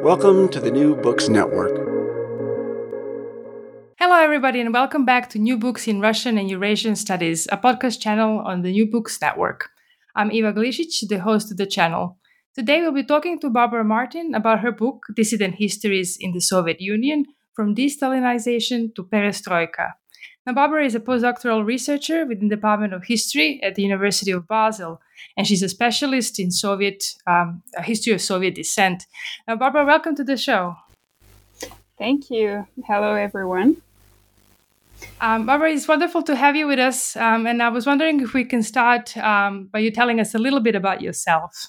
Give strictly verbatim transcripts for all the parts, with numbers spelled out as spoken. Welcome to the New Books Network. Hello, everybody, and welcome back to New Books in Russian and Eurasian Studies, a podcast channel on the New Books Network. I'm Iva Glisic, the host of the channel. Today, we'll be talking to Barbara Martin about her book, Dissident Histories in the Soviet Union, From De-Stalinization to Perestroika. Now, Barbara is a postdoctoral researcher within the Department of History at the University of Basel, and she's a specialist in Soviet um, history of Soviet descent. Now, Barbara, welcome to the show. Thank you. Hello, everyone. Um, Barbara, it's wonderful to have you with us, um, and I was wondering if we can start um, by you telling us a little bit about yourself.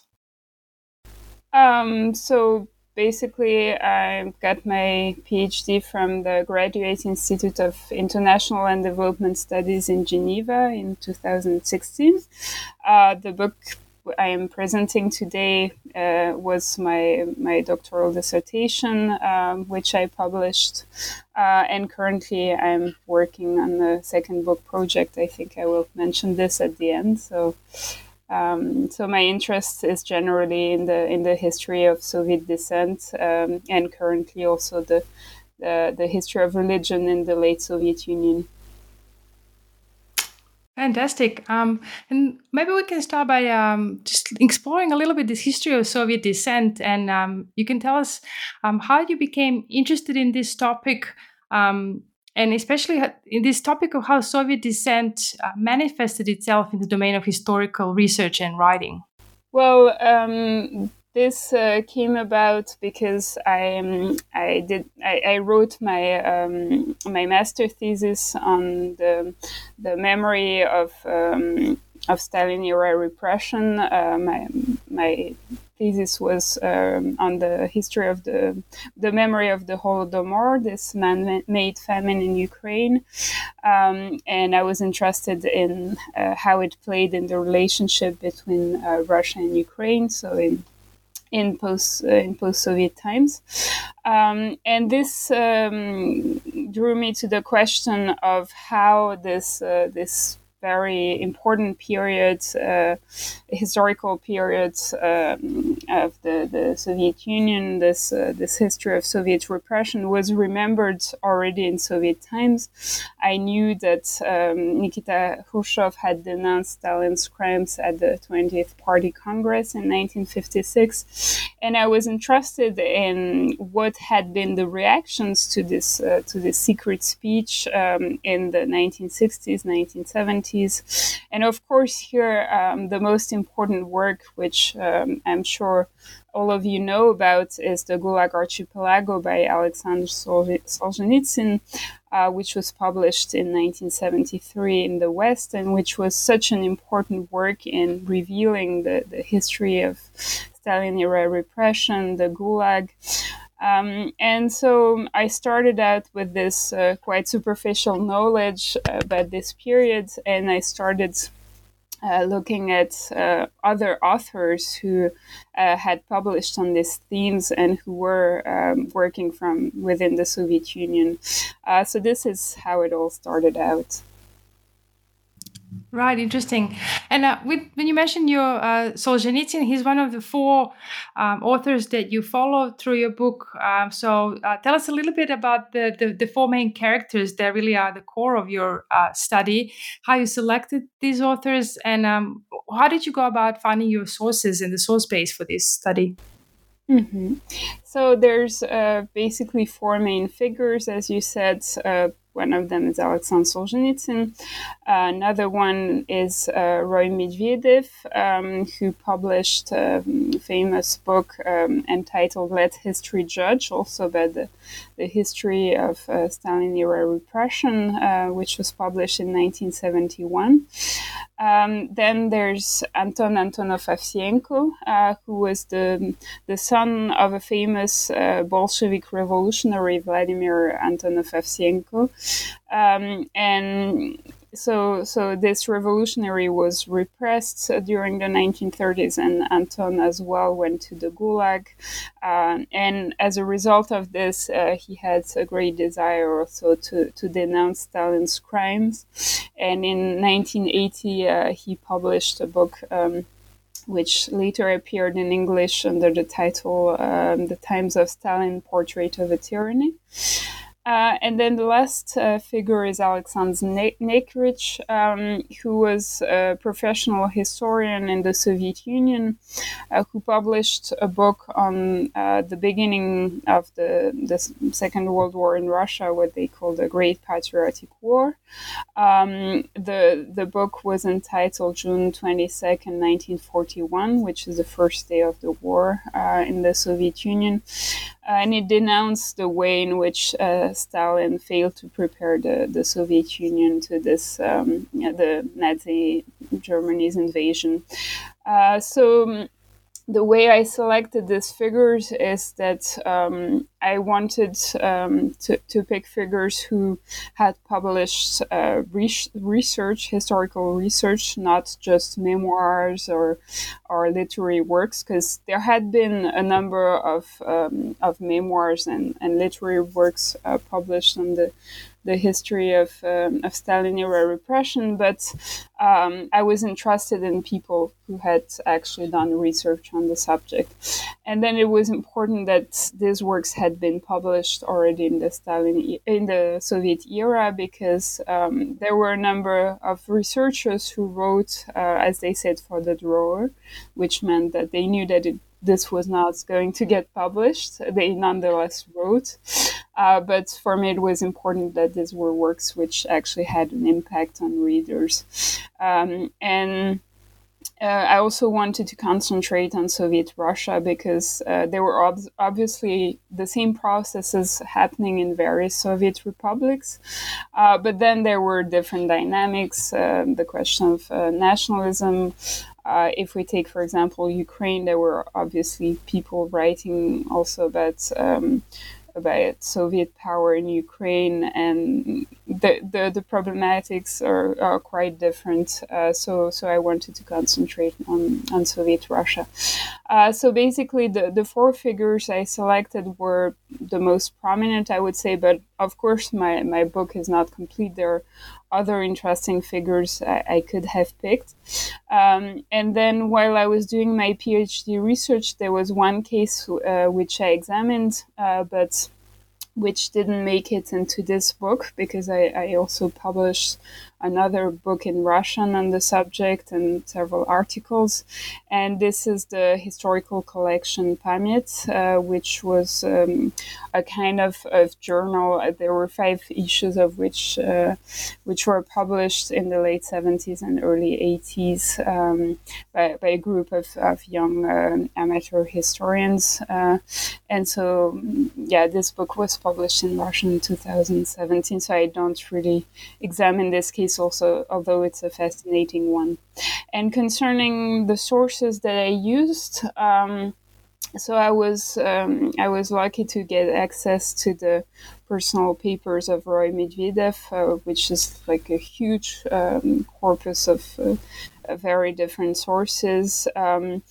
Um, so basically, I got my PhD from the Graduate Institute of International and Development Studies in Geneva in two thousand sixteen. Uh, the book I am presenting today uh, was my my doctoral dissertation, um, which I published. Uh, and currently, I'm working on the second book project. I think I will mention this at the end. So. Um, so my interest is generally in the in the history of Soviet descent, um, and currently also the, the the history of religion in the late Soviet Union. Fantastic. Um, and maybe we can start by um, just exploring a little bit this history of Soviet descent, and um, you can tell us um, how you became interested in this topic, um, and especially in this topic of how Soviet dissent uh, manifested itself in the domain of historical research and writing. Well, um, this uh, came about because I um, I did I, I wrote my um, my master thesis on the the memory of um, of Stalin era repression. Uh, my my. Thesis was um, on the history of the the memory of the Holodomor, this man-made famine in Ukraine, um, and I was interested in uh, how it played in the relationship between uh, Russia and Ukraine. So in in post uh, in post-Soviet times, um, and this um, drew me to the question of how this uh, this. very important period, uh, historical period um, of the, the Soviet Union, this uh, this history of Soviet repression was remembered already in Soviet times. I knew that um, Nikita Khrushchev had denounced Stalin's crimes at the twentieth Party Congress in nineteen fifty-six, and I was interested in what had been the reactions to this uh, to this secret speech um, in the nineteen sixties, nineteen seventies. And of course, here, um, the most important work, which um, I'm sure all of you know about, is the Gulag Archipelago by Alexander Solzhenitsyn, uh, which was published in nineteen seventy-three in the West, and which was such an important work in revealing the, the history of Stalin-era repression, the Gulag. Um, and so I started out with this uh, quite superficial knowledge about this period, and I started uh, looking at uh, other authors who uh, had published on these themes and who were um, working from within the Soviet Union. Uh, so this is how it all started out. Right, interesting. And uh, with, when you mentioned your uh, Solzhenitsyn, he's one of the four um, authors that you follow through your book. Um, so uh, tell us a little bit about the, the, the four main characters that really are the core of your uh, study, how you selected these authors, and um, how did you go about finding your sources and the source base for this study? Mm-hmm. So there's uh, basically four main figures, as you said. Uh, one of them is Alexander Solzhenitsyn. Uh, another one is uh, Roy Medvedev, um, who published a famous book um, entitled Let History Judge, also about the, the history of uh, Stalin-era repression, uh, which was published in nineteen seventy-one. Um, then there's Anton Antonov-Ovseyenko, uh, who was the, the son of a famous uh, Bolshevik revolutionary, Vladimir Antonov-Ovseyenko. Um, and so so this revolutionary was repressed during the nineteen thirties, and Anton as well went to the Gulag. Uh, and as a result of this, uh, he had a great desire also to, to denounce Stalin's crimes. And in nineteen eighty, uh, he published a book um, which later appeared in English under the title um, The Times of Stalin, Portrait of a Tyranny. Uh, and then the last uh, figure is Aleksandr Nekrich, um, who was a professional historian in the Soviet Union, uh, who published a book on uh, the beginning of the, the Second World War in Russia, what they call the Great Patriotic War. Um, the, the book was entitled June twenty-second, nineteen forty-one, which is the first day of the war uh, in the Soviet Union. And it denounced the way in which uh, Stalin failed to prepare the, the Soviet Union to this, um, you know, the Nazi Germany's invasion. Uh, so the way I selected these figures is that um, I wanted um, to, to pick figures who had published uh, re- research, historical research, not just memoirs or or literary works, because there had been a number of um, of memoirs and, and literary works uh, published on the the history of um, of Stalin-era repression, but um, I was interested in people who had actually done research on the subject. And then it was important that these works had been published already in the Stalin in the Soviet era, because um, there were a number of researchers who wrote, uh, as they said, for the drawer, which meant that they knew that it, this was not going to get published. They nonetheless wrote. Uh, but for me, it was important that these were works which actually had an impact on readers. Um, and uh, I also wanted to concentrate on Soviet Russia, because uh, there were ob- obviously the same processes happening in various Soviet republics. Uh, but then there were different dynamics, uh, the question of uh, nationalism. Uh, if we take, for example, Ukraine, there were obviously people writing also about um, about Soviet power in Ukraine, and the the, the problematics are, are quite different. Uh, so so I wanted to concentrate on, on Soviet Russia. Uh, so basically, the, the four figures I selected were the most prominent, I would say, but of course my, my book is not complete. There are other interesting figures I, I could have picked. Um, and then while I was doing my PhD research, there was one case uh, which I examined, uh, but which didn't make it into this book, because I, I also published another book in Russian on the subject and several articles. And this is the historical collection Pamyat, uh, which was um, a kind of, of journal. There were five issues of which uh, which were published in the late seventies and early eighties um, by, by a group of, of young uh, amateur historians. Uh, and so, yeah, this book was published in Russian in two thousand seventeen, so I don't really examine this case also, although it's a fascinating one. And concerning the sources that I used, um, so I was um, I was lucky to get access to the personal papers of Roy Medvedev, uh, which is like a huge um, corpus of uh, very different sources. Um,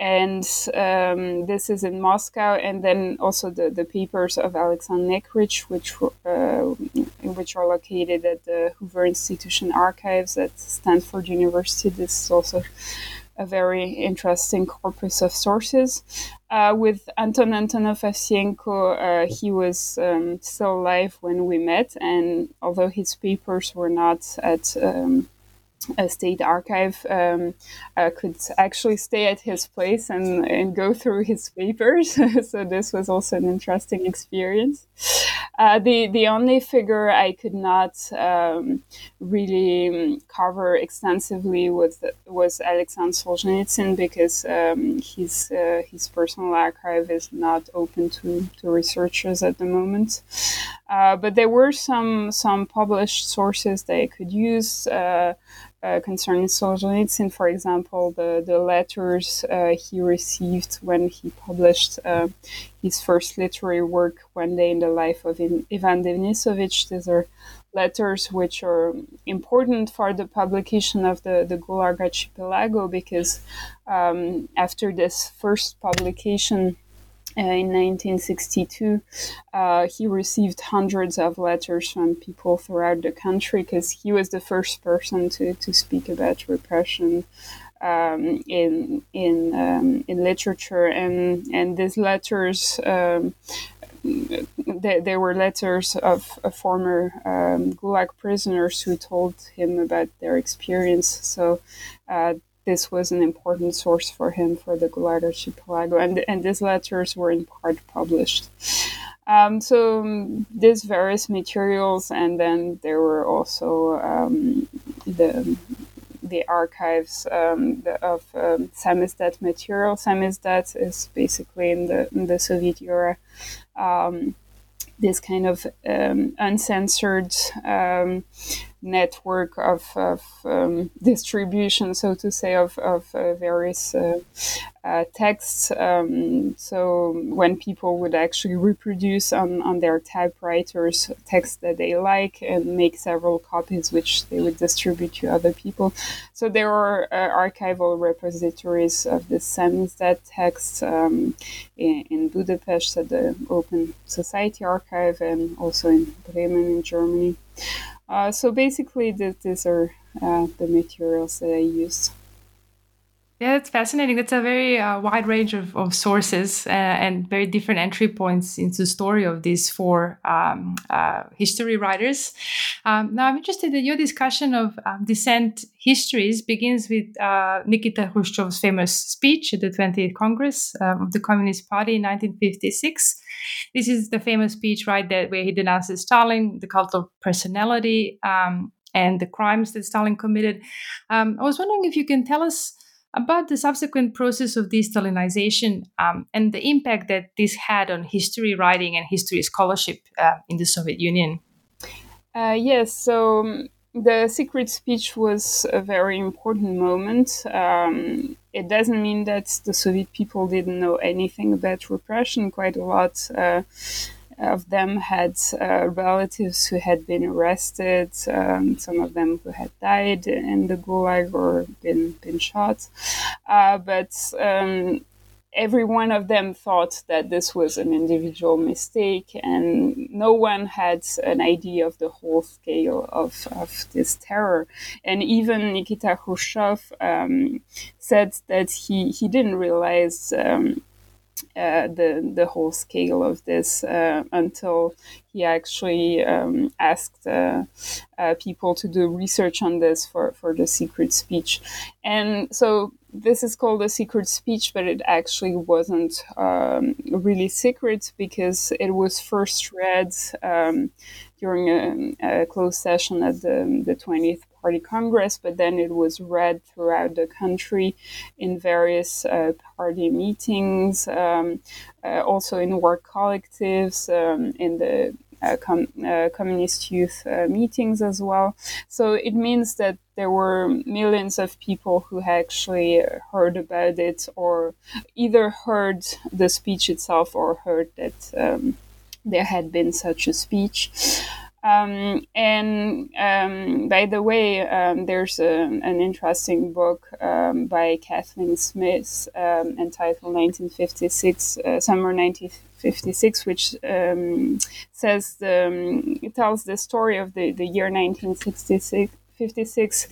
And um, this is in Moscow, and then also the, the papers of Alexander Nekrich, which uh, which are located at the Hoover Institution Archives at Stanford University. This is also a very interesting corpus of sources. Uh, with Anton Antonov-Ovseyenko, uh, he was um, still alive when we met, and although his papers were not at um, a state archive um, uh, could actually stay at his place and, and go through his papers. So this was also an interesting experience. Uh, the the only figure I could not um, really cover extensively with was Alexander Solzhenitsyn, because um, his uh, his personal archive is not open to, to researchers at the moment. Uh, but there were some some published sources that I could use. Uh, Uh, concerning Solzhenitsyn, for example, the, the letters uh, he received when he published uh, his first literary work, One Day in the Life of Ivan Denisovich. These are letters which are important for the publication of the, the Gulag Archipelago, because um, after this first publication, Uh, in nineteen sixty-two, uh, he received hundreds of letters from people throughout the country, because he was the first person to, to speak about repression um, in in um, in literature, and and these letters. Um, There, there were letters of, of former um, Gulag prisoners who told him about their experience. So uh, this was an important source for him for the Gulag Archipelago, and and these letters were in part published. Um, so um, these various materials, and then there were also um, the the archives um, the, of um, Samizdat material. Samizdat is basically in the in the Soviet era. Um, this kind of um, uncensored um, network of, of um, distribution, so to say, of, of uh, various uh, uh, texts. Um, so when people would actually reproduce on, on their typewriters texts that they like and make several copies, which they would distribute to other people. So there are uh, archival repositories of the Samizdat texts um, in, in Budapest at the Open Society Archive, and also in Bremen in Germany. Uh, so basically, th- these are uh, the materials that I used. Yeah, that's fascinating. That's a very uh, wide range of, of sources uh, and very different entry points into the story of these four um, uh, history writers. Um, now, I'm interested in your discussion of um, dissent histories begins with uh, Nikita Khrushchev's famous speech at the twentieth Congress um, of the Communist Party in nineteen fifty-six. This is the famous speech, right, that where he denounces Stalin, the cult of personality, um, and the crimes that Stalin committed. Um, I was wondering if you can tell us about the subsequent process of de-Stalinization um, and the impact that this had on history writing and history scholarship uh, in the Soviet Union. Uh, yes, so the secret speech was a very important moment. Um, it doesn't mean that the Soviet people didn't know anything about repression. Quite a lot uh, of them had uh, relatives who had been arrested, um, some of them who had died in the Gulag or been, been shot. Uh, but um, every one of them thought that this was an individual mistake, and no one had an idea of the whole scale of, of this terror. And even Nikita Khrushchev um, said that he, he didn't realize um, Uh, the the whole scale of this uh, until he actually um, asked uh, uh, people to do research on this for, for the secret speech. And so this is called a secret speech, but it actually wasn't um, really secret, because it was first read um, during a, a closed session at the, the twentieth Party Congress, but then it was read throughout the country in various uh, party meetings, um, uh, also in work collectives, um, in the uh, com- uh, communist youth uh, meetings as well. So it means that there were millions of people who actually heard about it, or either heard the speech itself or heard that um, there had been such a speech. Um, and um, by the way, um, there's a, an interesting book um, by Kathleen Smith um, entitled nineteen fifty-six, uh, Summer nineteen fifty-six, which um, says the, um, it tells the story of the, the year nineteen sixty-six. fifty-six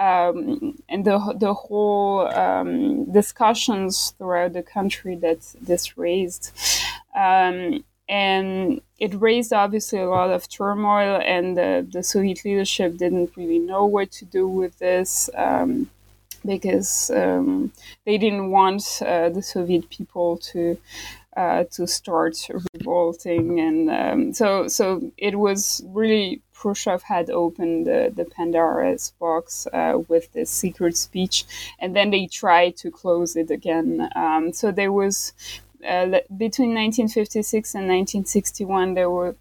um, and the the whole um, discussions throughout the country that this raised. Um, and it raised obviously a lot of turmoil, and the, the Soviet leadership didn't really know what to do with this um, because um, they didn't want uh, the Soviet people to uh, to start revolting. And um, so so it was really, Khrushchev had opened the, the Pandora's box uh, with this secret speech, and then they tried to close it again. Um, so there was... Uh, between nineteen fifty-six and nineteen sixty-one, there were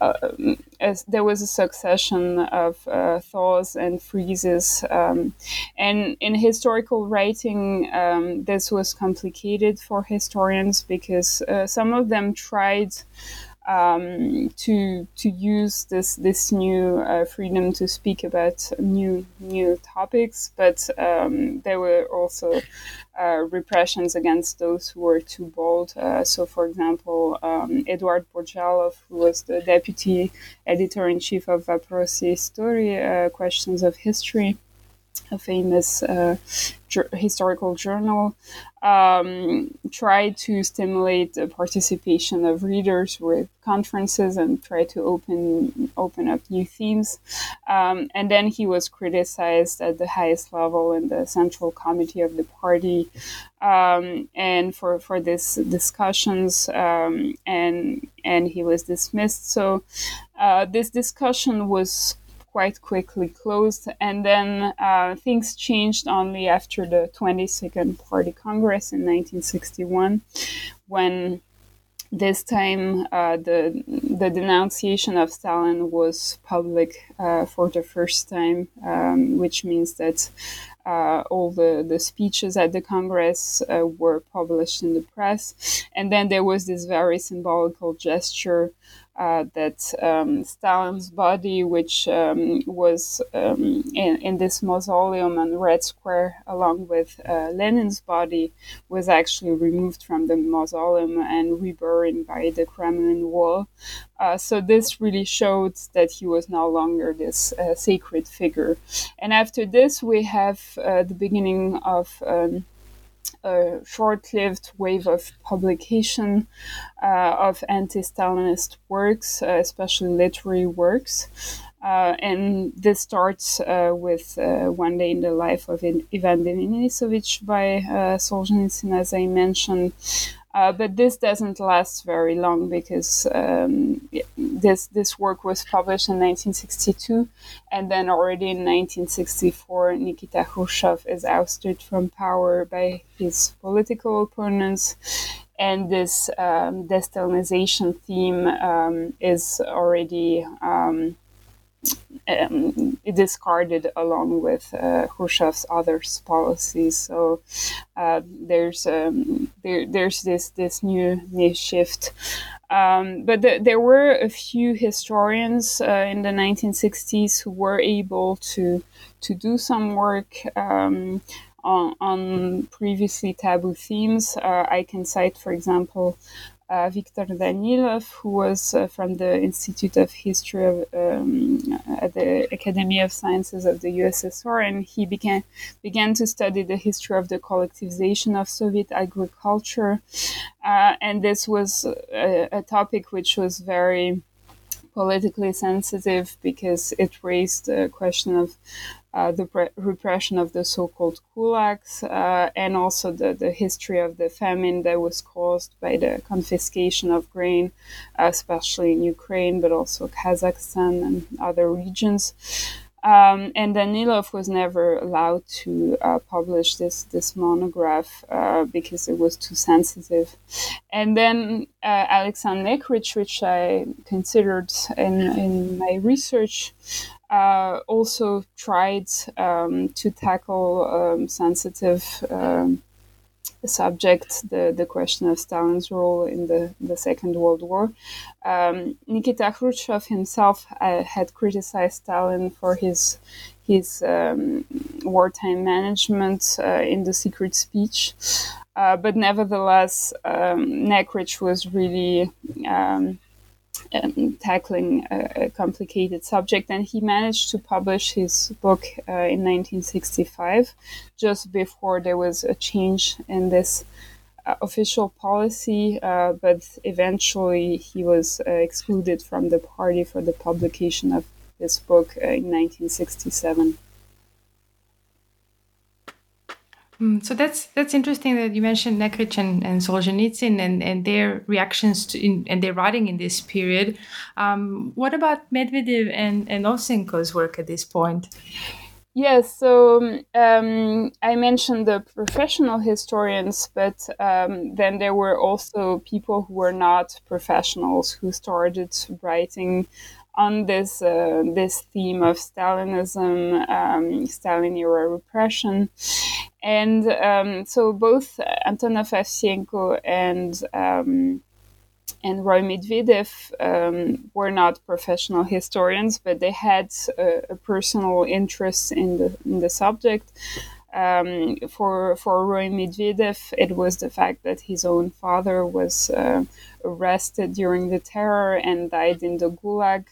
uh, as there was a succession of uh, thaws and freezes, um, and in historical writing, um, this was complicated for historians because uh, some of them tried um, to to use this this new uh, freedom to speak about new new topics, but um, there were also Uh, repressions against those who were too bold. Uh, so, for example, um, Eduard Borjalov, who was the deputy editor-in-chief of Voprosy Istorii, uh, Questions of History, a famous uh, ju- historical journal, um, tried to stimulate the participation of readers with conferences and tried to open open up new themes. Um, and then he was criticized at the highest level in the Central Committee of the party, um, and for for these discussions, um, and and he was dismissed. So uh, this discussion was quite quickly closed, and then uh, things changed only after the twenty-second Party Congress in nineteen sixty-one, when this time uh, the the denunciation of Stalin was public uh, for the first time, um, which means that Uh, all the, the speeches at the Congress uh, were published in the press. And then there was this very symbolical gesture uh, that um, Stalin's body, which um, was um, in, in this mausoleum on Red Square, along with uh, Lenin's body, was actually removed from the mausoleum and reburied by the Kremlin wall. Uh, so this really showed that he was no longer this uh, sacred figure. And after this, we have uh, the beginning of um, a short-lived wave of publication uh, of anti-Stalinist works, uh, especially literary works. Uh, and this starts uh, with uh, One Day in the Life of Ivan Denisovich by uh, Solzhenitsyn, as I mentioned. Uh, but this doesn't last very long because um, this this work was published in nineteen sixty-two, and then already in nineteen sixty-four, Nikita Khrushchev is ousted from power by his political opponents, and this um, de-Stalinization theme um, is already um, Um, discarded along with uh, Khrushchev's other policies. So uh, there's um, there, there's this this new new shift. Um, but th- there were a few historians uh, in the nineteen sixties who were able to to do some work Um, on, on previously taboo themes. Uh, I can cite, for example, Uh, Viktor Danilov, who was uh, from the Institute of History of, um, at the Academy of Sciences of the U S S R, and he began began to study the history of the collectivization of Soviet agriculture, uh, and this was a, a topic which was very politically sensitive because it raised the question of Uh, the pre- repression of the so-called gulags, uh, and also the, the history of the famine that was caused by the confiscation of grain, especially in Ukraine, but also Kazakhstan and other regions. Um, and Danilov was never allowed to uh, publish this this monograph uh, because it was too sensitive. And then uh, Aleksandr Nekrich, which I considered in, in my research, Uh, also tried um, to tackle um, sensitive um, subject, the, the question of Stalin's role in the, the Second World War. Um, Nikita Khrushchev himself uh, had criticized Stalin for his his um, wartime management uh, in the secret speech. Uh, but nevertheless, um, Nekrich was really... Um, And tackling a, a complicated subject, and he managed to publish his book uh, in nineteen sixty-five, just before there was a change in this uh, official policy, uh, but eventually he was uh, excluded from the party for the publication of this book uh, in nineteen sixty-seven. So that's that's interesting that you mentioned Nekrich and, and Solzhenitsyn and, and their reactions to in, and their writing in this period. Um, what about Medvedev and, and Ovseyenko's work at this point? Yes, so um, I mentioned the professional historians, but um, then there were also people who were not professionals who started writing on this uh, this theme of Stalinism, um, Stalin-era repression. And um, so both Antonov-Ovseyenko and um, and Roy Medvedev um, were not professional historians, but they had a, a personal interest in the in the subject. Um, for for Roy Medvedev, it was the fact that his own father was uh, arrested during the terror and died in the Gulag.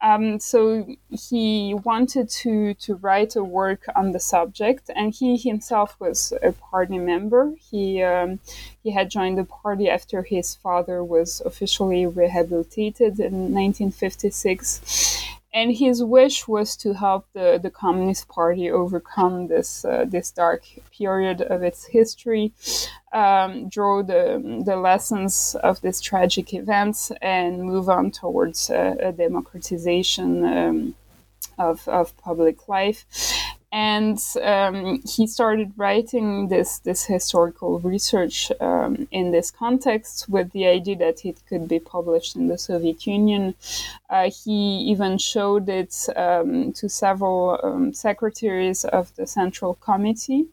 Um, so he wanted to to write a work on the subject, and he himself was a party member. He um, he had joined the party after his father was officially rehabilitated in nineteen fifty-six. And his wish was to help the, the Communist Party overcome this uh, this dark period of its history, um, draw the the lessons of these tragic events, and move on towards uh, a democratization um, of of public life. And um, he started writing this this historical research um, in this context with the idea that it could be published in the Soviet Union. Uh, he even showed it um, to several um, secretaries of the Central Committee.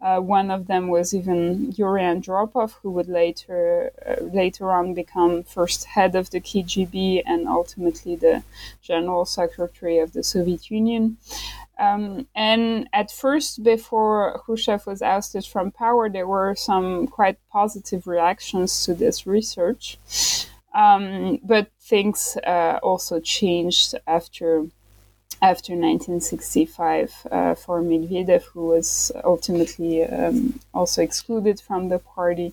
Uh, one of them was even Yuri Andropov, who would later uh, later on become first head of the K G B and ultimately the General Secretary of the Soviet Union. Um, and at first, before Khrushchev was ousted from power, there were some quite positive reactions to this research. Um, but things uh, also changed after after nineteen sixty-five uh, for Medvedev, who was ultimately um, also excluded from the party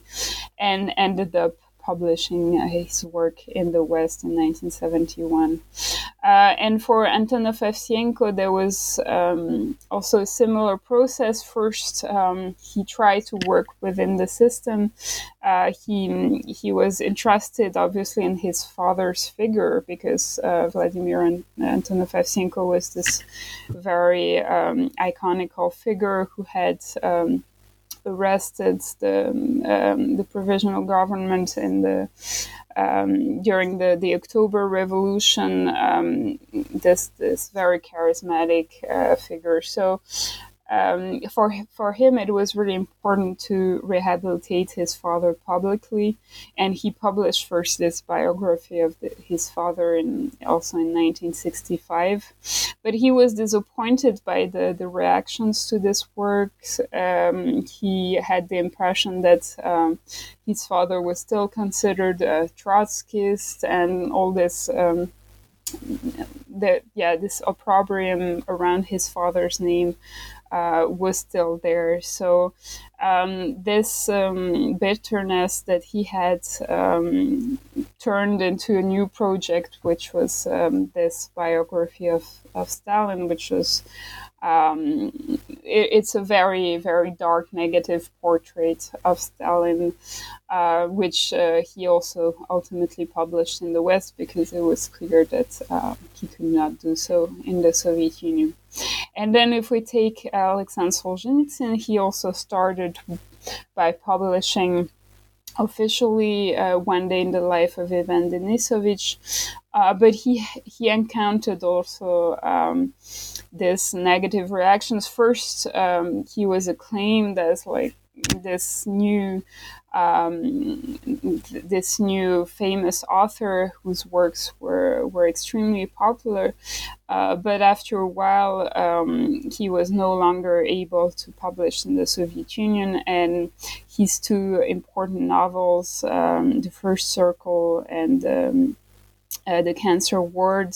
and ended up publishing his work in the West in nineteen seventy-one. Uh, and for Antonov-Ovseyenko, there was um, also a similar process. First, um, he tried to work within the system. Uh, he he was interested, obviously, in his father's figure because uh, Vladimir An- Antonov-Ovseyenko was this very um, iconical figure who had Um, arrested the um, the provisional government in the um, during the, the October Revolution. Um, this this very charismatic uh, figure. So um, for for him, it was really important to rehabilitate his father publicly, and he published first this biography of the, his father in also in nineteen sixty-five. But he was disappointed by the, the reactions to this work. Um, he had the impression that um, his father was still considered a Trotskyist and all this, um, the, yeah, this opprobrium around his father's name uh, was still there. So um, this um, bitterness that he had um, turned into a new project, which was um, this biography of of Stalin, which was um, it, it's a very, very dark, negative portrait of Stalin, uh, which uh, he also ultimately published in the West because it was clear that uh, he could not do so in the Soviet Union. And then if we take Alexander Solzhenitsyn, he also started by publishing officially uh, One Day in the Life of Ivan Denisovich, uh, but he he encountered also um, this negative reactions. First, um, he was acclaimed as like this new um, th- this new famous author whose works were were extremely popular. Uh, but after a while, um, he was no longer able to publish in the Soviet Union, and his two important novels, um, The First Circle and um, uh, the cancer ward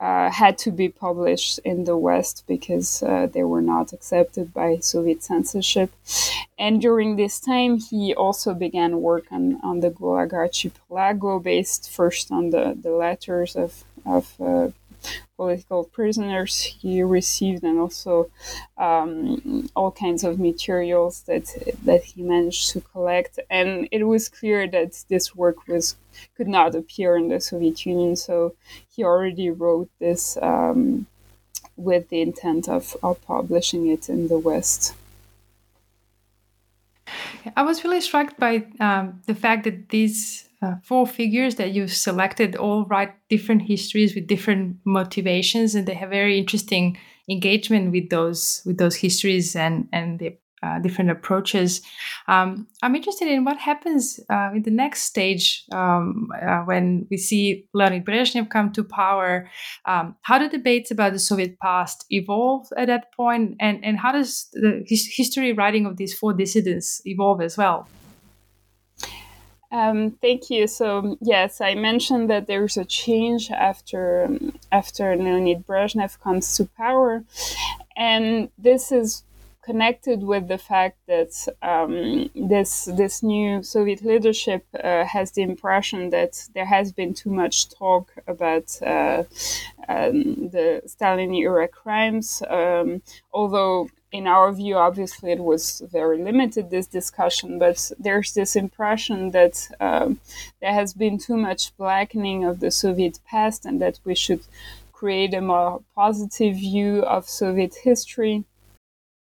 uh, had to be published in the West because uh, they were not accepted by Soviet censorship. And during this time, he also began work on, on the Gulag Archipelago, based first on the, the letters of, of uh, political prisoners he received, and also um, all kinds of materials that that he managed to collect. And it was clear that this work was could not appear in the Soviet Union, so he already wrote this um, with the intent of, of publishing it in the West. I was really struck by um, the fact that these uh, four figures that you selected all write different histories with different motivations, and they have very interesting engagement with those with those histories and and the uh, different approaches. Um, I'm interested in what happens uh, in the next stage um, uh, when we see Leonid Brezhnev come to power. Um, how do debates about the Soviet past evolve at that point, and and how does the his- history writing of these four dissidents evolve as well? Um, thank you. So yes, I mentioned that there's a change after um, after Leonid Brezhnev comes to power, and this is connected with the fact that um, this this new Soviet leadership uh, has the impression that there has been too much talk about uh, um, the Stalin era crimes, um, although in our view, obviously, it was very limited, this discussion, but there's this impression that um, there has been too much blackening of the Soviet past, and that we should create a more positive view of Soviet history.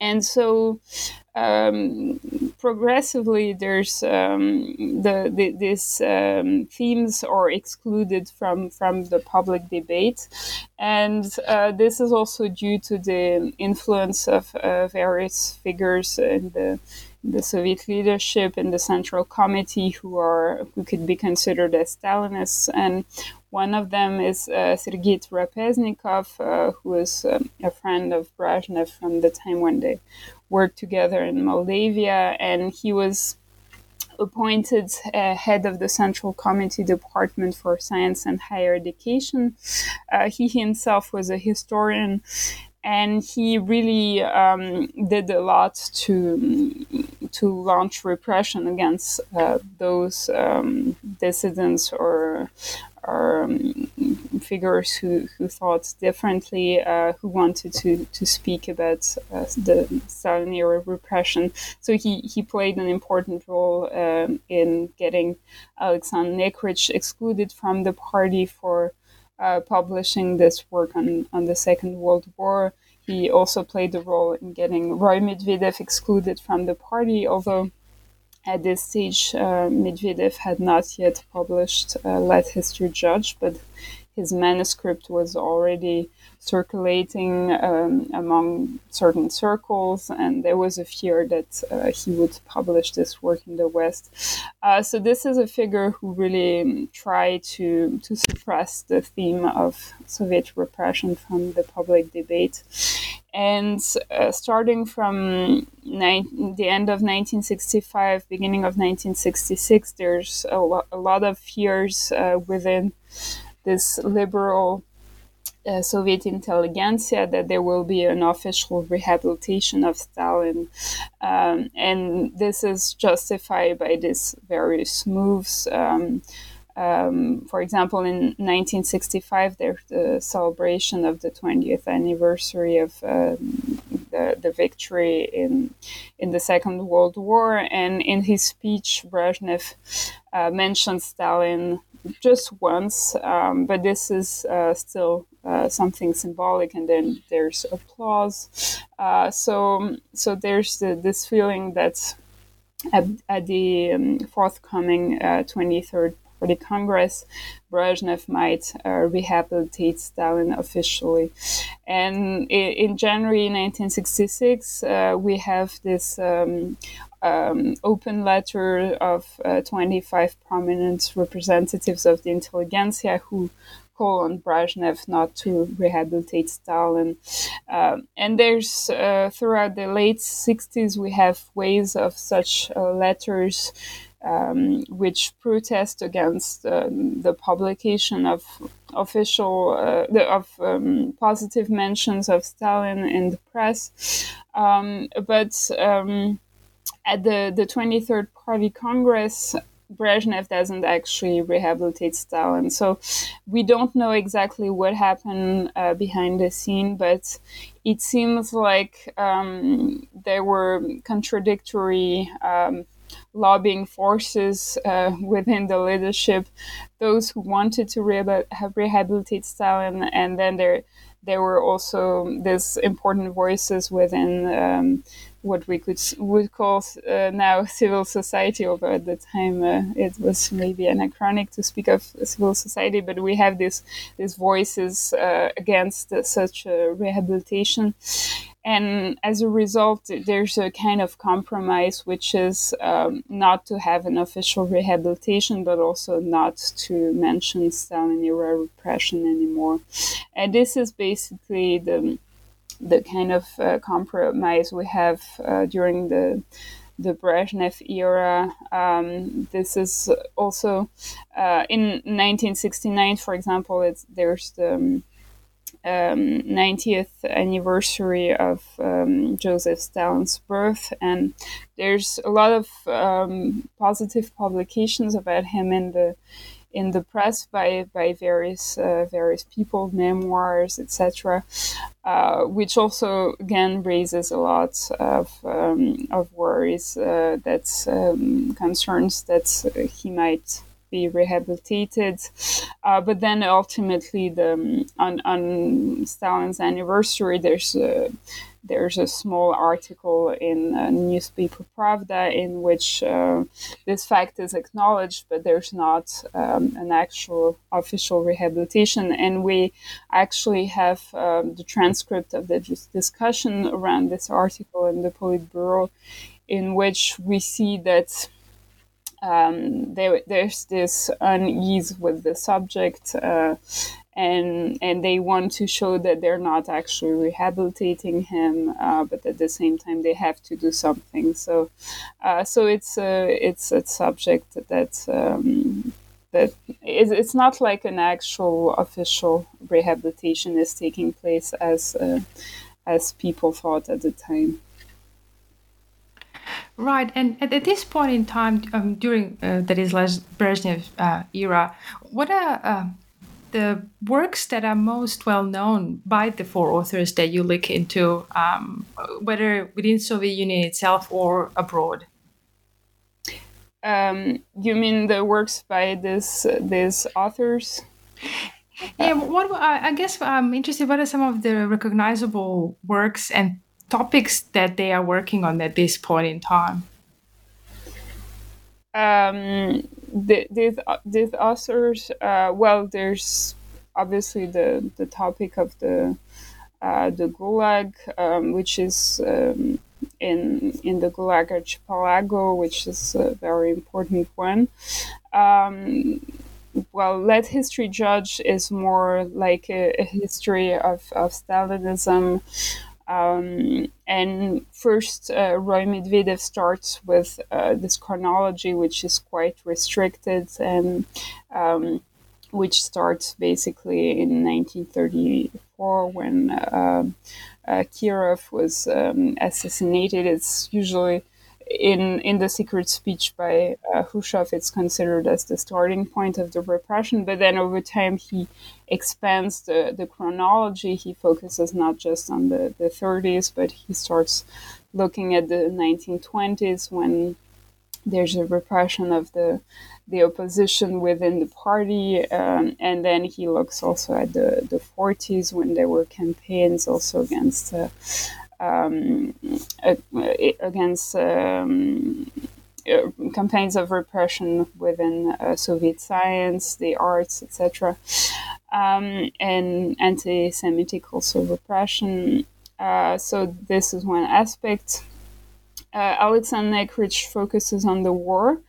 And so, um, progressively, there's um, the, the these um, themes are excluded from, from the public debate, and uh, this is also due to the influence of uh, various figures in the the Soviet leadership and the Central Committee, who are who could be considered as Stalinists. And one of them is uh, Sergey Trapeznikov, uh, who is um, a friend of Brezhnev from the time when they worked together in Moldavia, and he was appointed uh, head of the Central Committee Department for Science and Higher Education. Uh, he himself was a historian, and he really um, did a lot to to launch repression against uh, those um, dissidents or or um, figures who, who thought differently, uh, who wanted to, to speak about uh, the Stalin era repression. So he, he played an important role um, in getting Aleksandr Nekrich excluded from the party for Uh, publishing this work on, on the Second World War. He also played a role in getting Roy Medvedev excluded from the party, although at this stage uh, Medvedev had not yet published uh, Let History Judge, but his manuscript was already circulating um, among certain circles, and there was a fear that uh, he would publish this work in the West. Uh, so this is a figure who really tried to, to suppress the theme of Soviet repression from the public debate. And uh, starting from ni- the end of nineteen sixty-five, beginning of nineteen sixty-six, there's a, lo- a lot of fears uh, within this liberal uh, Soviet intelligentsia that there will be an official rehabilitation of Stalin. Um, and this is justified by these various moves. Um, um, for example, in nineteen sixty-five, there's the celebration of the twentieth anniversary of um, the, the victory in, in the Second World War. And in his speech, Brezhnev uh, mentioned Stalin just once, um, but this is uh, still uh, something symbolic, and then there's applause. Uh, so, so there's the, this feeling that at, at the um, forthcoming uh, twenty-third World Congress, Brezhnev might uh, rehabilitate Stalin officially. And in January nineteen sixty-six, uh, we have this um, um, open letter of uh, twenty-five prominent representatives of the intelligentsia who call on Brezhnev not to rehabilitate Stalin. Um, and there's, uh, throughout the late sixties, we have waves of such uh, letters um, which protest against um, the publication of official, uh, the, of um, positive mentions of Stalin in the press. Um, but um, at the, the twenty-third Party Congress, Brezhnev doesn't actually rehabilitate Stalin. So we don't know exactly what happened uh, behind the scene, but it seems like um, there were contradictory um, lobbying forces uh, within the leadership, those who wanted to re- rehabilitate Stalin, and then there there were also these important voices within um, what we could would call uh, now civil society, although at the time uh, it was maybe anachronic to speak of civil society, but we have this, these voices uh, against uh, such uh, rehabilitation. And as a result, there's a kind of compromise, which is um, not to have an official rehabilitation, but also not to mention Stalin-era repression anymore. And this is basically the the kind of uh, compromise we have uh, during the the Brezhnev era. Um, this is also uh, in nineteen sixty-nine, for example. It's, there's the um, um, ninetieth anniversary of um, Joseph Stalin's birth, and there's a lot of um, positive publications about him in the in the press by by various uh, various people, memoirs, et cetera, uh, which also again raises a lot of um, of worries uh, that um, concerns that he might be rehabilitated. Uh, but then ultimately, the on on Stalin's anniversary, there's a, there's a small article in uh, newspaper Pravda in which uh, this fact is acknowledged, but there's not um, an actual official rehabilitation. And we actually have um, the transcript of the discussion around this article in the Politburo, in which we see that um, there, there's this unease with the subject, uh, And and they want to show that they're not actually rehabilitating him, uh, but at the same time they have to do something. So, uh, so it's a it's a subject that um, that is, it's not like an actual official rehabilitation is taking place as uh, as people thought at the time. Right, and at this point in time, um, during uh, that is Brezhnev uh, era, what are uh, the works that are most well known by the four authors that you look into, um, whether within Soviet Union itself or abroad? Um, you mean the works by this these authors? Yeah, what I guess I'm interested. What are some of the recognizable works and topics that they are working on at this point in time? Um. These these authors, uh, well, there's obviously the, the topic of the uh, the Gulag, um, which is um, in in the Gulag Archipelago, which is a very important one. Um, well, Let History Judge is more like a, a history of, of Stalinism. Um, and first, uh, Roy Medvedev starts with uh, this chronology, which is quite restricted and um, which starts basically in nineteen thirty-four when uh, uh, Kirov was um, assassinated. It's usually in, in the secret speech by uh, Khrushchev, it's considered as the starting point of the repression. But then over time, he expands the, the chronology. He focuses not just on the, the thirties, but he starts looking at the nineteen twenties when there's a repression of the the opposition within the party. Um, and then he looks also at the, the forties when there were campaigns also against uh, Um, against um, uh, campaigns of repression within uh, Soviet science, the arts, et cetera, um, and anti-Semitic also repression. Uh, so this is one aspect. Uh, Alexander Nekrich focuses on the war,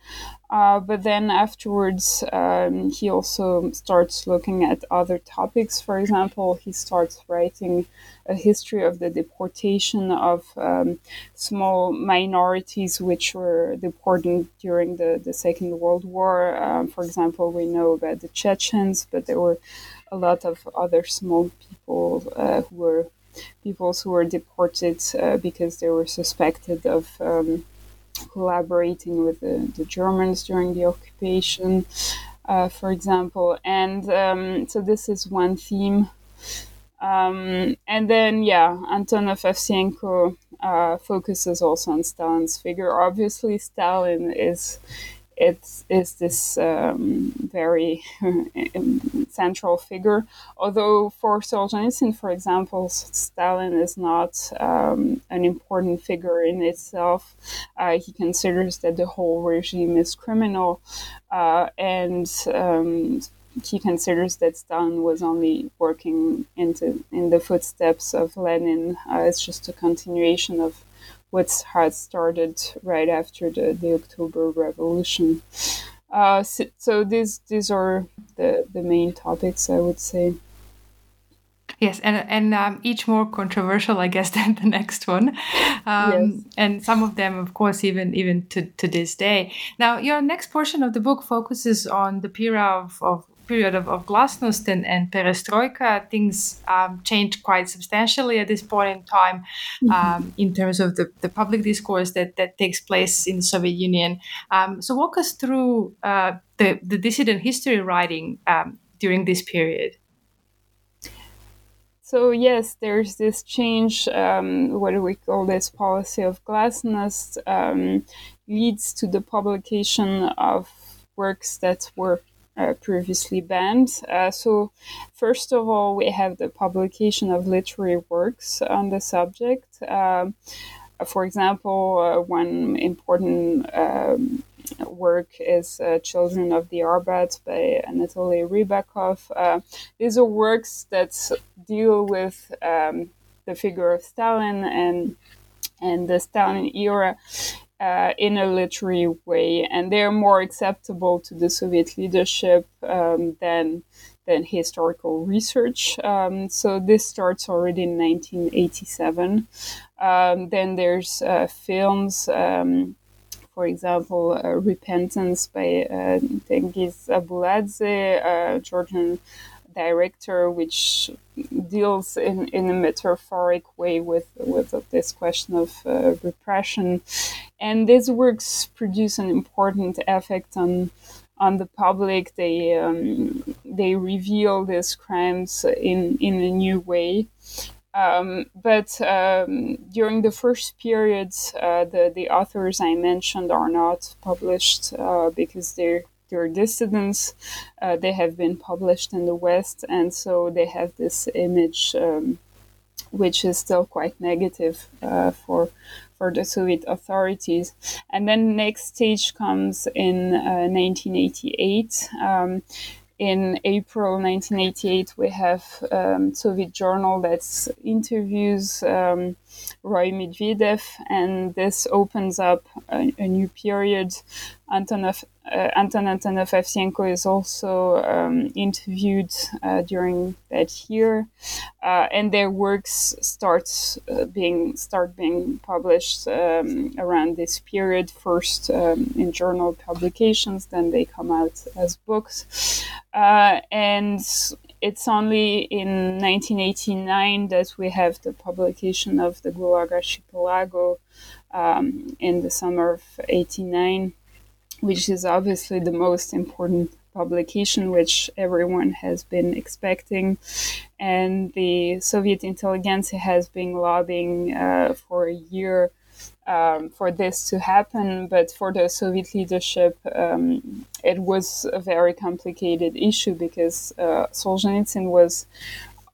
uh, but then afterwards um, he also starts looking at other topics. For example, he starts writing a history of the deportation of um, small minorities which were deported during the, the Second World War. Um, for example, we know about the Chechens, but there were a lot of other small people uh, who were people who were deported uh, because they were suspected of um, collaborating with the, the Germans during the occupation, uh, for example. And um, so this is one theme. Um, and then, yeah, Antonov-Ovseyenko uh, focuses also on Stalin's figure. Obviously, Stalin is... It is this um, very central figure. Although for Solzhenitsyn, for example, Stalin is not um, an important figure in itself. Uh, he considers that the whole regime is criminal, uh, and um, he considers that Stalin was only working into, in the footsteps of Lenin. Uh, it's just a continuation of what had started right after the, the October Revolution. Uh, so so these these are the, the main topics, I would say. Yes, and and um, each more controversial, I guess, than the next one. Um, yes. And some of them, of course, even even to, to this day. Now, your next portion of the book focuses on the period of, of period of, of glasnost and, and perestroika. Things um, changed quite substantially at this point in time, um, mm-hmm. in terms of the, the public discourse that, that takes place in the Soviet Union. Um, so walk us through uh, the, the dissident history writing um, during this period. So yes, there's this change, um, what do we call this policy of glasnost, um, leads to the publication of works that were Uh, previously banned. Uh, so first of all, we have the publication of literary works on the subject. Um, for example, uh, one important um, work is uh, Children of the Arbat by Anatoly Rybakov. Uh, these are works that deal with um, the figure of Stalin and and the Stalin era Uh, in a literary way, and they're more acceptable to the Soviet leadership um, than than historical research. Um, so this starts already in nineteen eighty-seven. Um, then there's uh, films, um, for example, uh, Repentance by uh, Tengiz Abuladze, uh, Georgian director, which deals in, in a metaphoric way with, with this question of uh, repression. And these works produce an important effect on on the public. They um, they reveal these crimes in, in a new way. Um, but um, during the first periods, uh, the, the authors I mentioned are not published uh, because they're Their dissidents, uh, they have been published in the West, and so they have this image, um, which is still quite negative uh, for for the Soviet authorities. And then next stage comes in uh, nineteen eighty-eight. Um, In April nineteen eighty-eight, we have a um, Soviet journal that interviews um, Roy Medvedev, and this opens up a, a new period. Antonov, uh, Anton Antonov-Ovseyenko is also um, interviewed uh, during that year, uh, and their works starts uh, being start being published um, around this period. First um, in journal publications, then they come out as books. Uh, and it's only in nineteen eighty-nine that we have the publication of the Gulag Archipelago um, in the summer of eighty-nine, which is obviously the most important publication which everyone has been expecting. And the Soviet intelligentsia has been lobbying uh, for a year Um, for this to happen, but for the Soviet leadership, um, it was a very complicated issue because uh, Solzhenitsyn was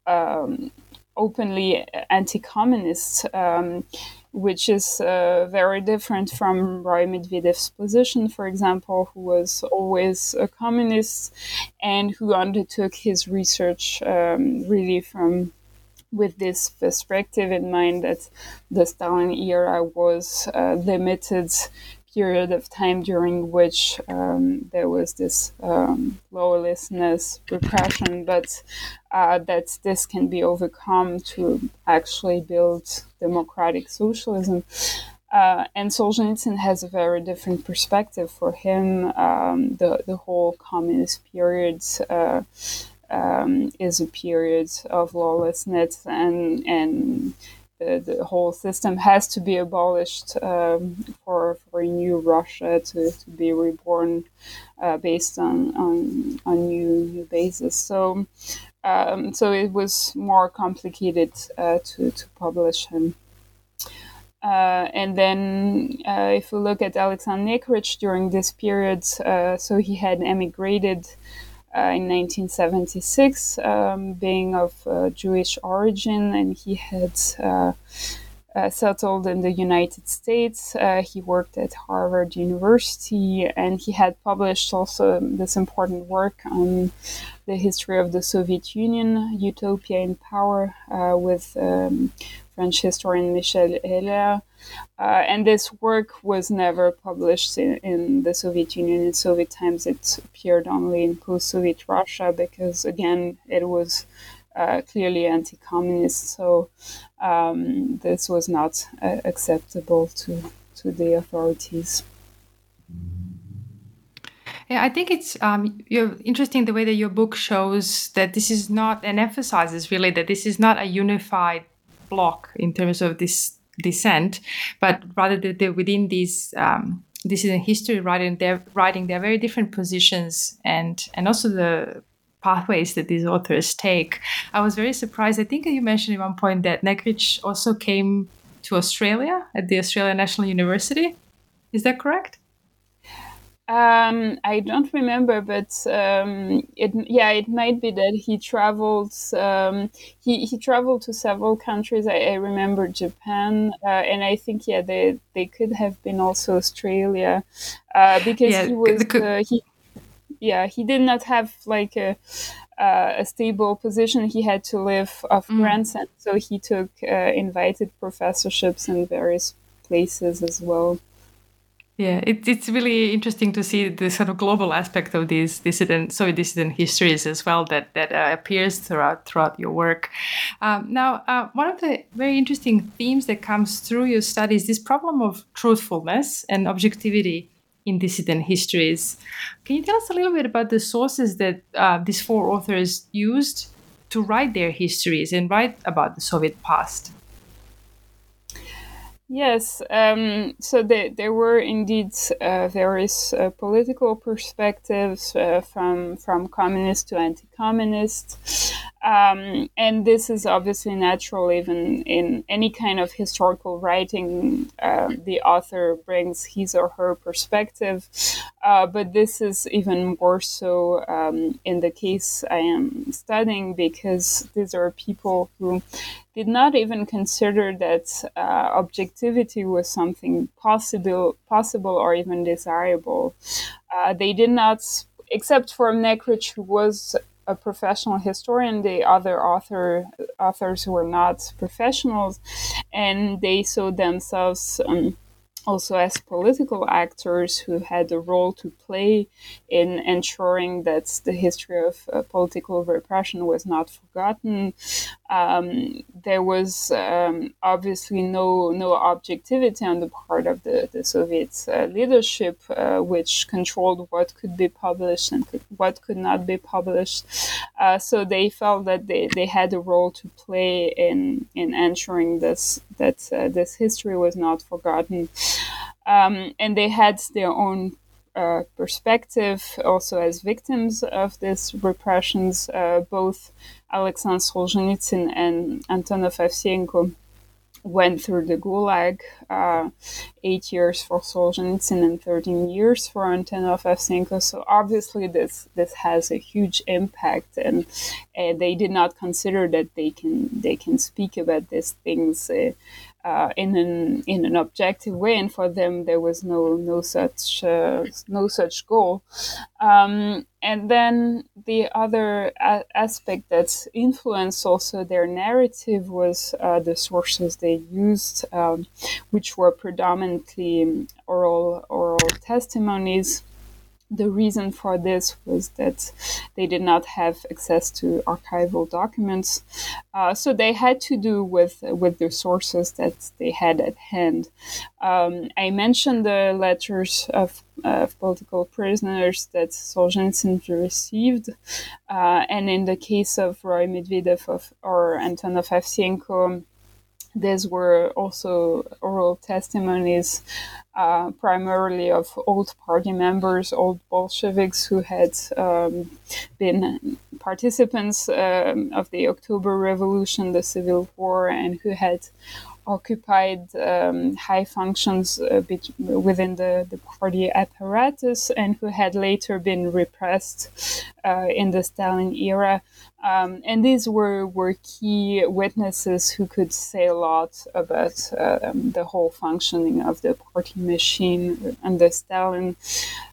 um, openly anti-communist, um, which is uh, very different from Roy Medvedev's position, for example, who was always a communist and who undertook his research um, really from with this perspective in mind that the Stalin era was a limited period of time during which um, there was this um, lawlessness, repression, but uh, that this can be overcome to actually build democratic socialism. Uh, and Solzhenitsyn has a very different perspective. For him, um, the, the whole communist period uh, Um, is a period of lawlessness, and and the, the whole system has to be abolished um, for for a new Russia to, to be reborn uh, based on on on new new basis. So um, so it was more complicated uh, to to publish him. Uh, and then uh, if we look at Aleksandr Nekrich during this period, uh, so he had emigrated. Uh, in nineteen seventy-six, um, being of uh, Jewish origin, and he had uh, uh, settled in the United States. Uh, he worked at Harvard University, and he had published also this important work on the history of the Soviet Union, Utopia in Power, uh, with um, French historian Michel Heller. Uh, and this work was never published in, in the Soviet Union. In Soviet times, it appeared only in post-Soviet Russia because, again, it was uh, clearly anti-communist. So um, this was not uh, acceptable to, to the authorities. Yeah, I think it's um, you're interesting the way that your book shows that this is not, and emphasizes really that this is not a unified block in terms of this dissent, but rather that they're within these um, dissident history writing, they're writing their very different positions and and also the pathways that these authors take. I was very surprised. I think you mentioned at one point that Nekrich also came to Australia at the Australian National University. Is that correct? Um, I don't remember, but um, it yeah, it might be that he traveled. Um, he he traveled to several countries. I, I remember Japan, uh, and I think yeah, they they could have been also Australia, uh, because yeah, he was uh, he yeah he did not have like a uh, a stable position. He had to live off mm. grants, and so he took uh, invited professorships in various places as well. Yeah, it, it's really interesting to see the sort of global aspect of these dissident, Soviet dissident histories as well that that uh, appears throughout throughout your work. Um, now, uh, one of the very interesting themes that comes through your study is this problem of truthfulness and objectivity in dissident histories. Can you tell us a little bit about the sources that uh, these four authors used to write their histories and write about the Soviet past? Yes, um, so there, there were indeed uh, various uh, political perspectives uh, from from communist to anti-communist, um, and this is obviously natural even in any kind of historical writing. Uh, the author brings his or her perspective, uh, but this is even more so um, in the case I am studying, because these are people who did not even consider that uh, objectivity was something possible, possible or even desirable. Uh, they did not, except for Nekrich, who was a professional historian, the other author authors who were not professionals, and they saw themselves um, also as political actors who had a role to play in ensuring that the history of uh, political repression was not forgotten. Um, there was um, obviously no no objectivity on the part of the, the Soviet uh, leadership, uh, which controlled what could be published and could, what could not be published. Uh, so they felt that they, they had a role to play in, in ensuring this, that uh, this history was not forgotten. Um, and they had their own uh, perspective also as victims of these repressions, uh, both Alexander Solzhenitsyn and Antonov-Ovseyenko went through the Gulag, uh, eight years for Solzhenitsyn and thirteen years for Antonov-Ovseyenko. So obviously this this has a huge impact, and uh, they did not consider that they can they can speak about these things uh, uh, in an in an objective way. And for them, there was no no such uh, no such goal. Um, and then the other a- aspect that's influenced also their narrative was uh, the sources they used, um, which were predominantly oral oral testimonies. The reason for this was that they did not have access to archival documents, uh, so they had to do with with the sources that they had at hand. Um, I mentioned the letters of, of political prisoners that Solzhenitsyn received, uh, and in the case of Roy Medvedev of, or Antonov-Ovseyenko, these were also oral testimonies, uh, primarily of old party members, old Bolsheviks who had um, been participants um, of the October Revolution, the Civil War, and who had occupied um, high functions uh, be- within the, the party apparatus, and who had later been repressed uh, in the Stalin era. Um, and these were, were key witnesses who could say a lot about uh, the whole functioning of the party machine under Stalin.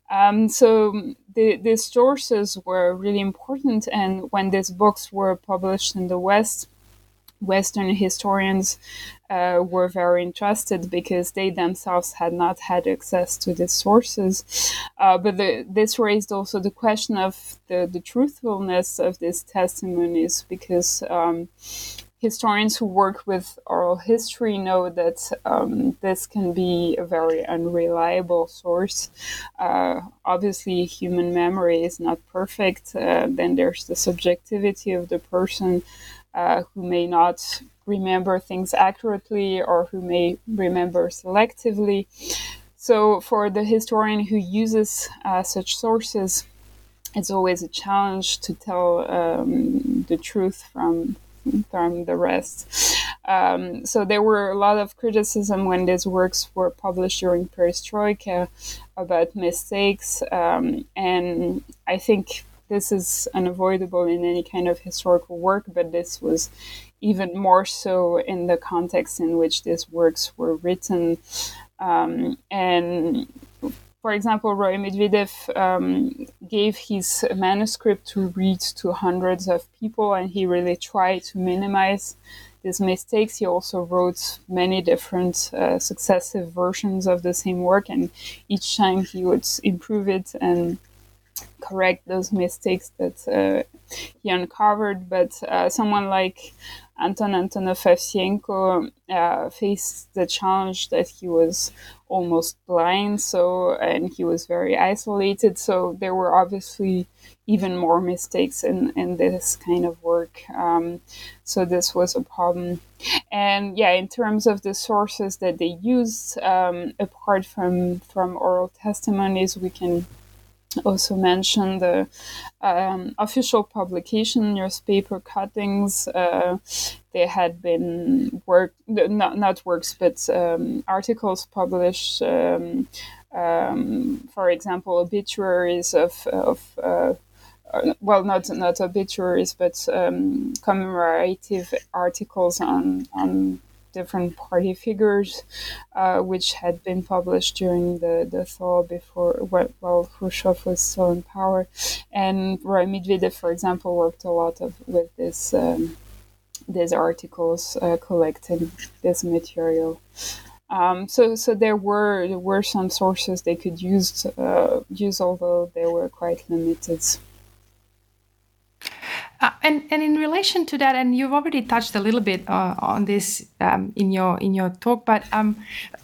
Um, so the, these sources were really important, and when these books were published in the West, Western historians uh, were very interested because they themselves had not had access to these sources. Uh, but the, this raised also the question of the, the truthfulness of these testimonies, because um, historians who work with oral history know that um, this can be a very unreliable source. Uh, obviously, human memory is not perfect. Uh, then there's the subjectivity of the person, Uh, who may not remember things accurately or who may remember selectively. So for the historian who uses uh, such sources, it's always a challenge to tell um, the truth from from the rest. Um, so there were a lot of criticism when these works were published during Perestroika about mistakes, um, and I think this is unavoidable in any kind of historical work, but this was even more so in the context in which these works were written. Um, and, for example, Roy Medvedev um, gave his manuscript to read to hundreds of people, and he really tried to minimize these mistakes. He also wrote many different uh, successive versions of the same work, and each time he would improve it and correct those mistakes that uh, he uncovered. But uh, someone like Anton Antonov-Ovseyenko uh, faced the challenge that he was almost blind, so and he was very isolated. So there were obviously even more mistakes in, in this kind of work. Um, so this was a problem. And yeah, in terms of the sources that they used, um, apart from, from oral testimonies, we can also mentioned the um, official publication newspaper cuttings. Uh, there had been work, not not works, but um, articles published. Um, um, for example, obituaries of of uh, well, not not obituaries, but um, commemorative articles on on. different party figures, uh, which had been published during the, the thaw before, while well, Khrushchev was still in power. And Roy Medvedev, for example, worked a lot of, with this, um, these articles, uh, collecting this material. Um, so, so there were there were some sources they could use uh, use, although they were quite limited. Uh, and, and in relation to that, and you've already touched a little bit uh, on this um, in your in your talk, but um,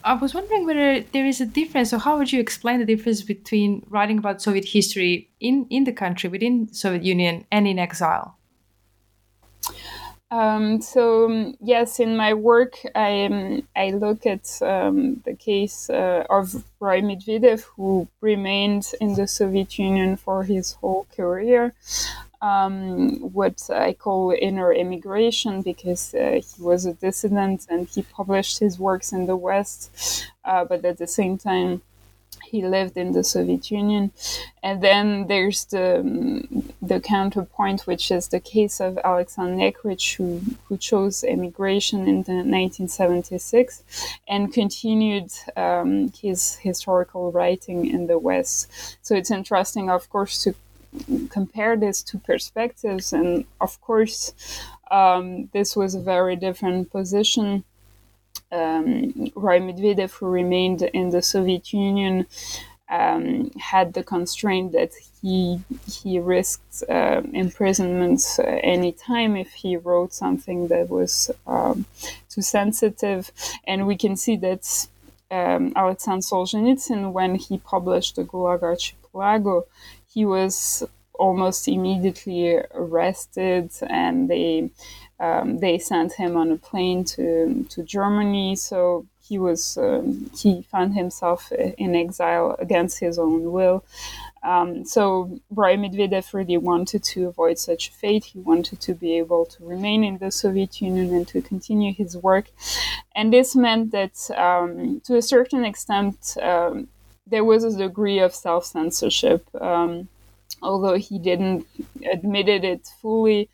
I was wondering whether there is a difference, or how would you explain the difference between writing about Soviet history in, in the country, within Soviet Union, and in exile? Um, so, yes, in my work, I um, I look at um, the case uh, of Roy Medvedev, who remained in the Soviet Union for his whole career. um, what I call inner immigration, because uh, he was a dissident and he published his works in the West, uh, but at the same time, he lived in the Soviet Union. And then there's the the counterpoint, which is the case of Aleksandr Nekrich, who, who chose emigration in the nineteen seventy-six and continued um, his historical writing in the West. So it's interesting, of course, to compare these two perspectives. And of course, um, this was a very different position. Um, Roy Medvedev, who remained in the Soviet Union, um, had the constraint that he he risked uh, imprisonment uh, any time if he wrote something that was um, too sensitive. And we can see that um, Alexander Solzhenitsyn, when he published the Gulag Archipelago, he was almost immediately arrested, and they um, they sent him on a plane to to Germany. So he was um, he found himself in exile against his own will. Um, so Roy Medvedev really wanted to avoid such a fate. He wanted to be able to remain in the Soviet Union and to continue his work, and this meant that um, to a certain extent um, there was a degree of self-censorship. Um, although he didn't admitted it fully.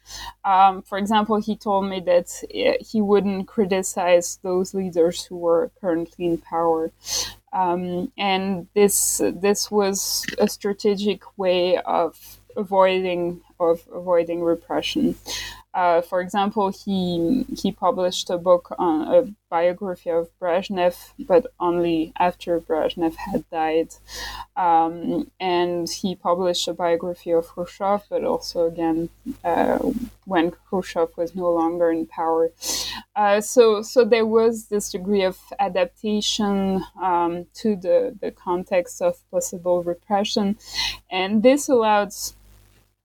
Um, for example, he told me that he wouldn't criticize those leaders who were currently in power. Um, and this this was a strategic way of avoiding of avoiding repression. Uh, for example, he he published a book on a biography of Brezhnev, but only after Brezhnev had died. Um, and he published a biography of Khrushchev, but also again uh, when Khrushchev was no longer in power. Uh, so so there was this degree of adaptation um, to the, the context of possible repression. And this allowed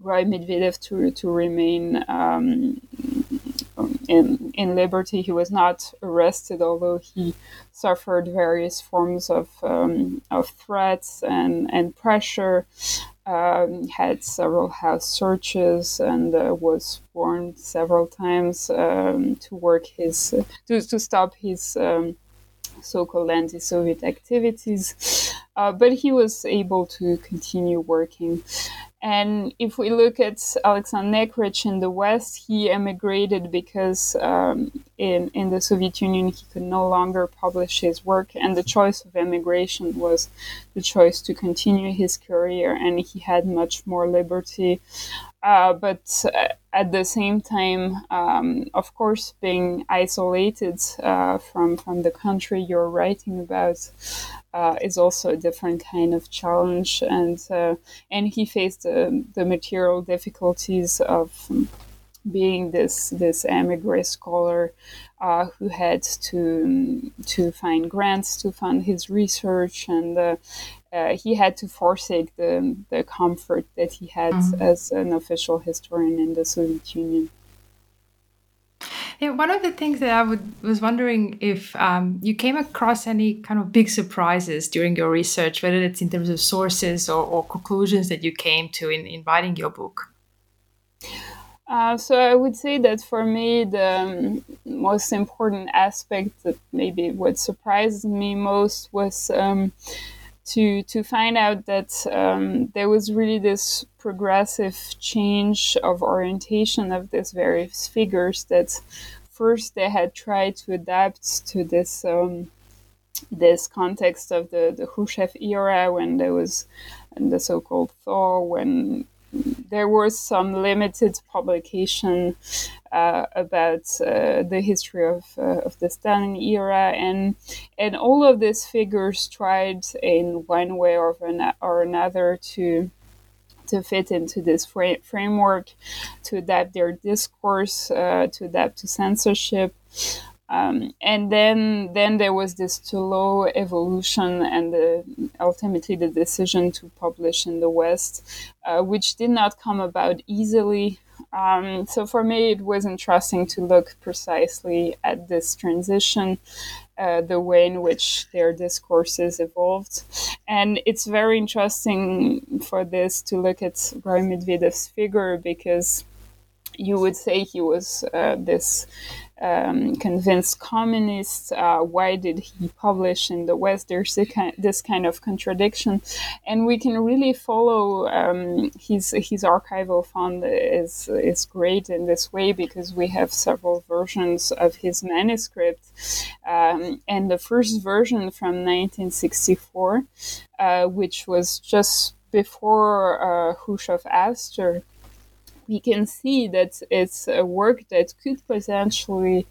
Roy Medvedev to to remain um, in in liberty. He was not arrested, although he suffered various forms of um, of threats and and pressure. Um, had several house searches and uh, was warned several times um, to work his uh, to to stop his um, so-called anti-Soviet activities. Uh, but he was able to continue working. And if we look at Alexander Nekrich in the West, he emigrated because um, in, in the Soviet Union he could no longer publish his work, and the choice of emigration was the choice to continue his career, and he had much more liberty. Uh, but uh, at the same time, um, of course, being isolated uh, from, from the country you're writing about uh, is also a different kind of challenge. And uh, and he faced the, the material difficulties of being this this emigre scholar uh, who had to to find grants to fund his research, and uh, Uh, he had to forsake the the comfort that he had mm-hmm. as an official historian in the Soviet Union. Yeah, one of the things that I would, was wondering if um, you came across any kind of big surprises during your research, whether it's in terms of sources or, or conclusions that you came to in, in writing your book. Uh, so I would say that for me, the um, most important aspect that maybe what surprised me most was Um, To, to find out that um, there was really this progressive change of orientation of these various figures, that first they had tried to adapt to this um, this context of the, the Khrushchev era, when there was the so-called thaw, when there was some limited publication uh, about uh, the history of uh, of the Stalin era, and and all of these figures tried in one way or an, or another to to fit into this fra- framework, to adapt their discourse, uh, to adapt to censorship. Um, and then, then there was this slow evolution, and the, ultimately the decision to publish in the West, uh, which did not come about easily. Um, so for me, it was interesting to look precisely at this transition, uh, the way in which their discourses evolved. And it's very interesting for this to look at Roy Medvedev's figure, because you would say he was uh, this um, convinced communist. Uh, why did he publish in the West? There's a ki- this kind of contradiction. And we can really follow um, his his archival fund is, is great in this way, because we have several versions of his manuscript. Um, and the first version from nineteen sixty-four, uh, which was just before uh, Khrushchev ouster, we can see that it's a work that could potentially,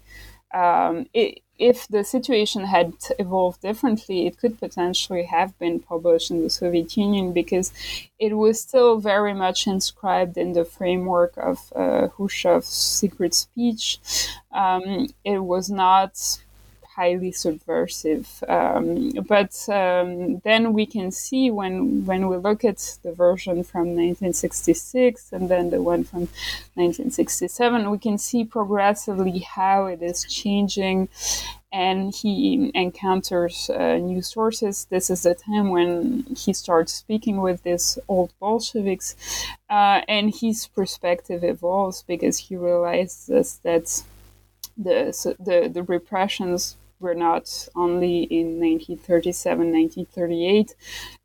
um, it, if the situation had evolved differently, it could potentially have been published in the Soviet Union, because it was still very much inscribed in the framework of uh, Khrushchev's secret speech. Um, it was not highly subversive. Um, but um, then we can see when when we look at the version from nineteen sixty-six and then the one from nineteen sixty-seven, we can see progressively how it is changing, and he encounters uh, new sources. This is the time when he starts speaking with these old Bolsheviks, uh, and his perspective evolves, because he realizes that The, so the the repressions were not only in nineteen thirty-seven, nineteen thirty-eight,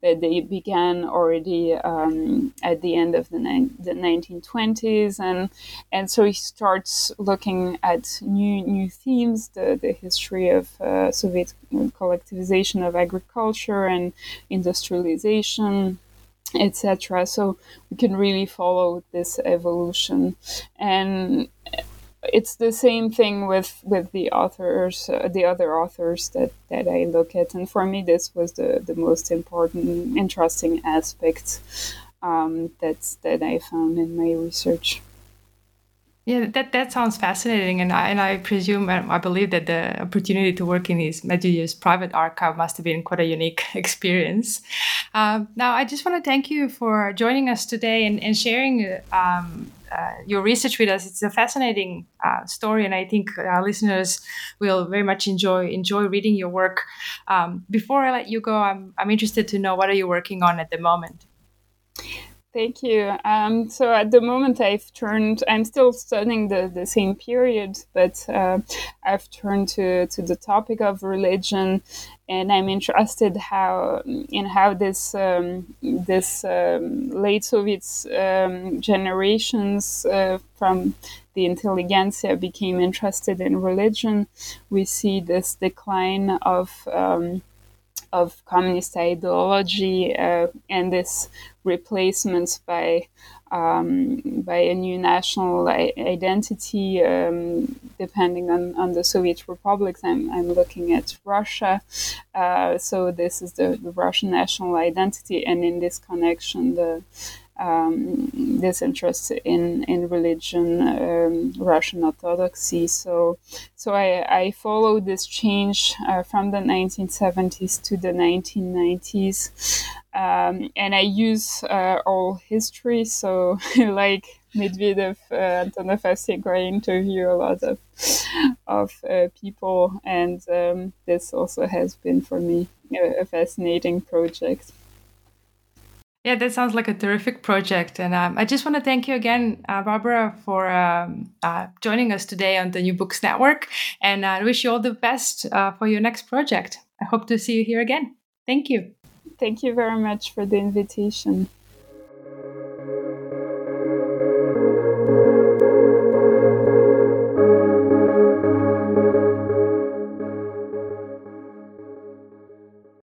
that they began already um, at the end of the, ni- the nineteen twenties. And and so he starts looking at new new themes, the, the history of uh, Soviet collectivization of agriculture and industrialization, et cetera. So we can really follow this evolution. And it's the same thing with, with the authors, uh, the other authors that, that I look at. And for me, this was the, the most important, interesting aspect um, that's, that I found in my research. Yeah, that, that sounds fascinating. And I, and I presume, I believe that the opportunity to work in his Medvedev's private archive must have been quite a unique experience. Uh, now, I just want to thank you for joining us today and, and sharing um, Uh, your research with us. It's a fascinating uh, story, and I think our listeners will very much enjoy enjoy reading your work. Um, before I let you go, I'm I'm interested to know, what are you working on at the moment? Thank you. Um, so at the moment, I've turned. I'm still studying the, the same period, but uh, I've turned to to the topic of religion. And I'm interested how in how this um, this um, late Soviet um, generations uh, from the intelligentsia became interested in religion. We see this decline of um, of communist ideology uh, and this replacements by um, by a new national I- identity, um, depending on, on the Soviet republics. I'm, I'm looking at Russia. Uh, so this is the, the Russian national identity. And in this connection, the um, this interest in, in religion, um, Russian Orthodoxy. So so I, I follow this change uh, from the nineteen seventies to the nineteen nineties. Um, and I use uh, all history, so like Medvedev, uh, Antonov-Ovseyenko, I interview a lot of of uh, people, and um, this also has been for me a, a fascinating project. Yeah, that sounds like a terrific project. And um, I just want to thank you again, uh, Barbara, for um, uh, joining us today on the New Books Network, and I uh, wish you all the best uh, for your next project. I hope to see you here again. Thank you. Thank you very much for the invitation.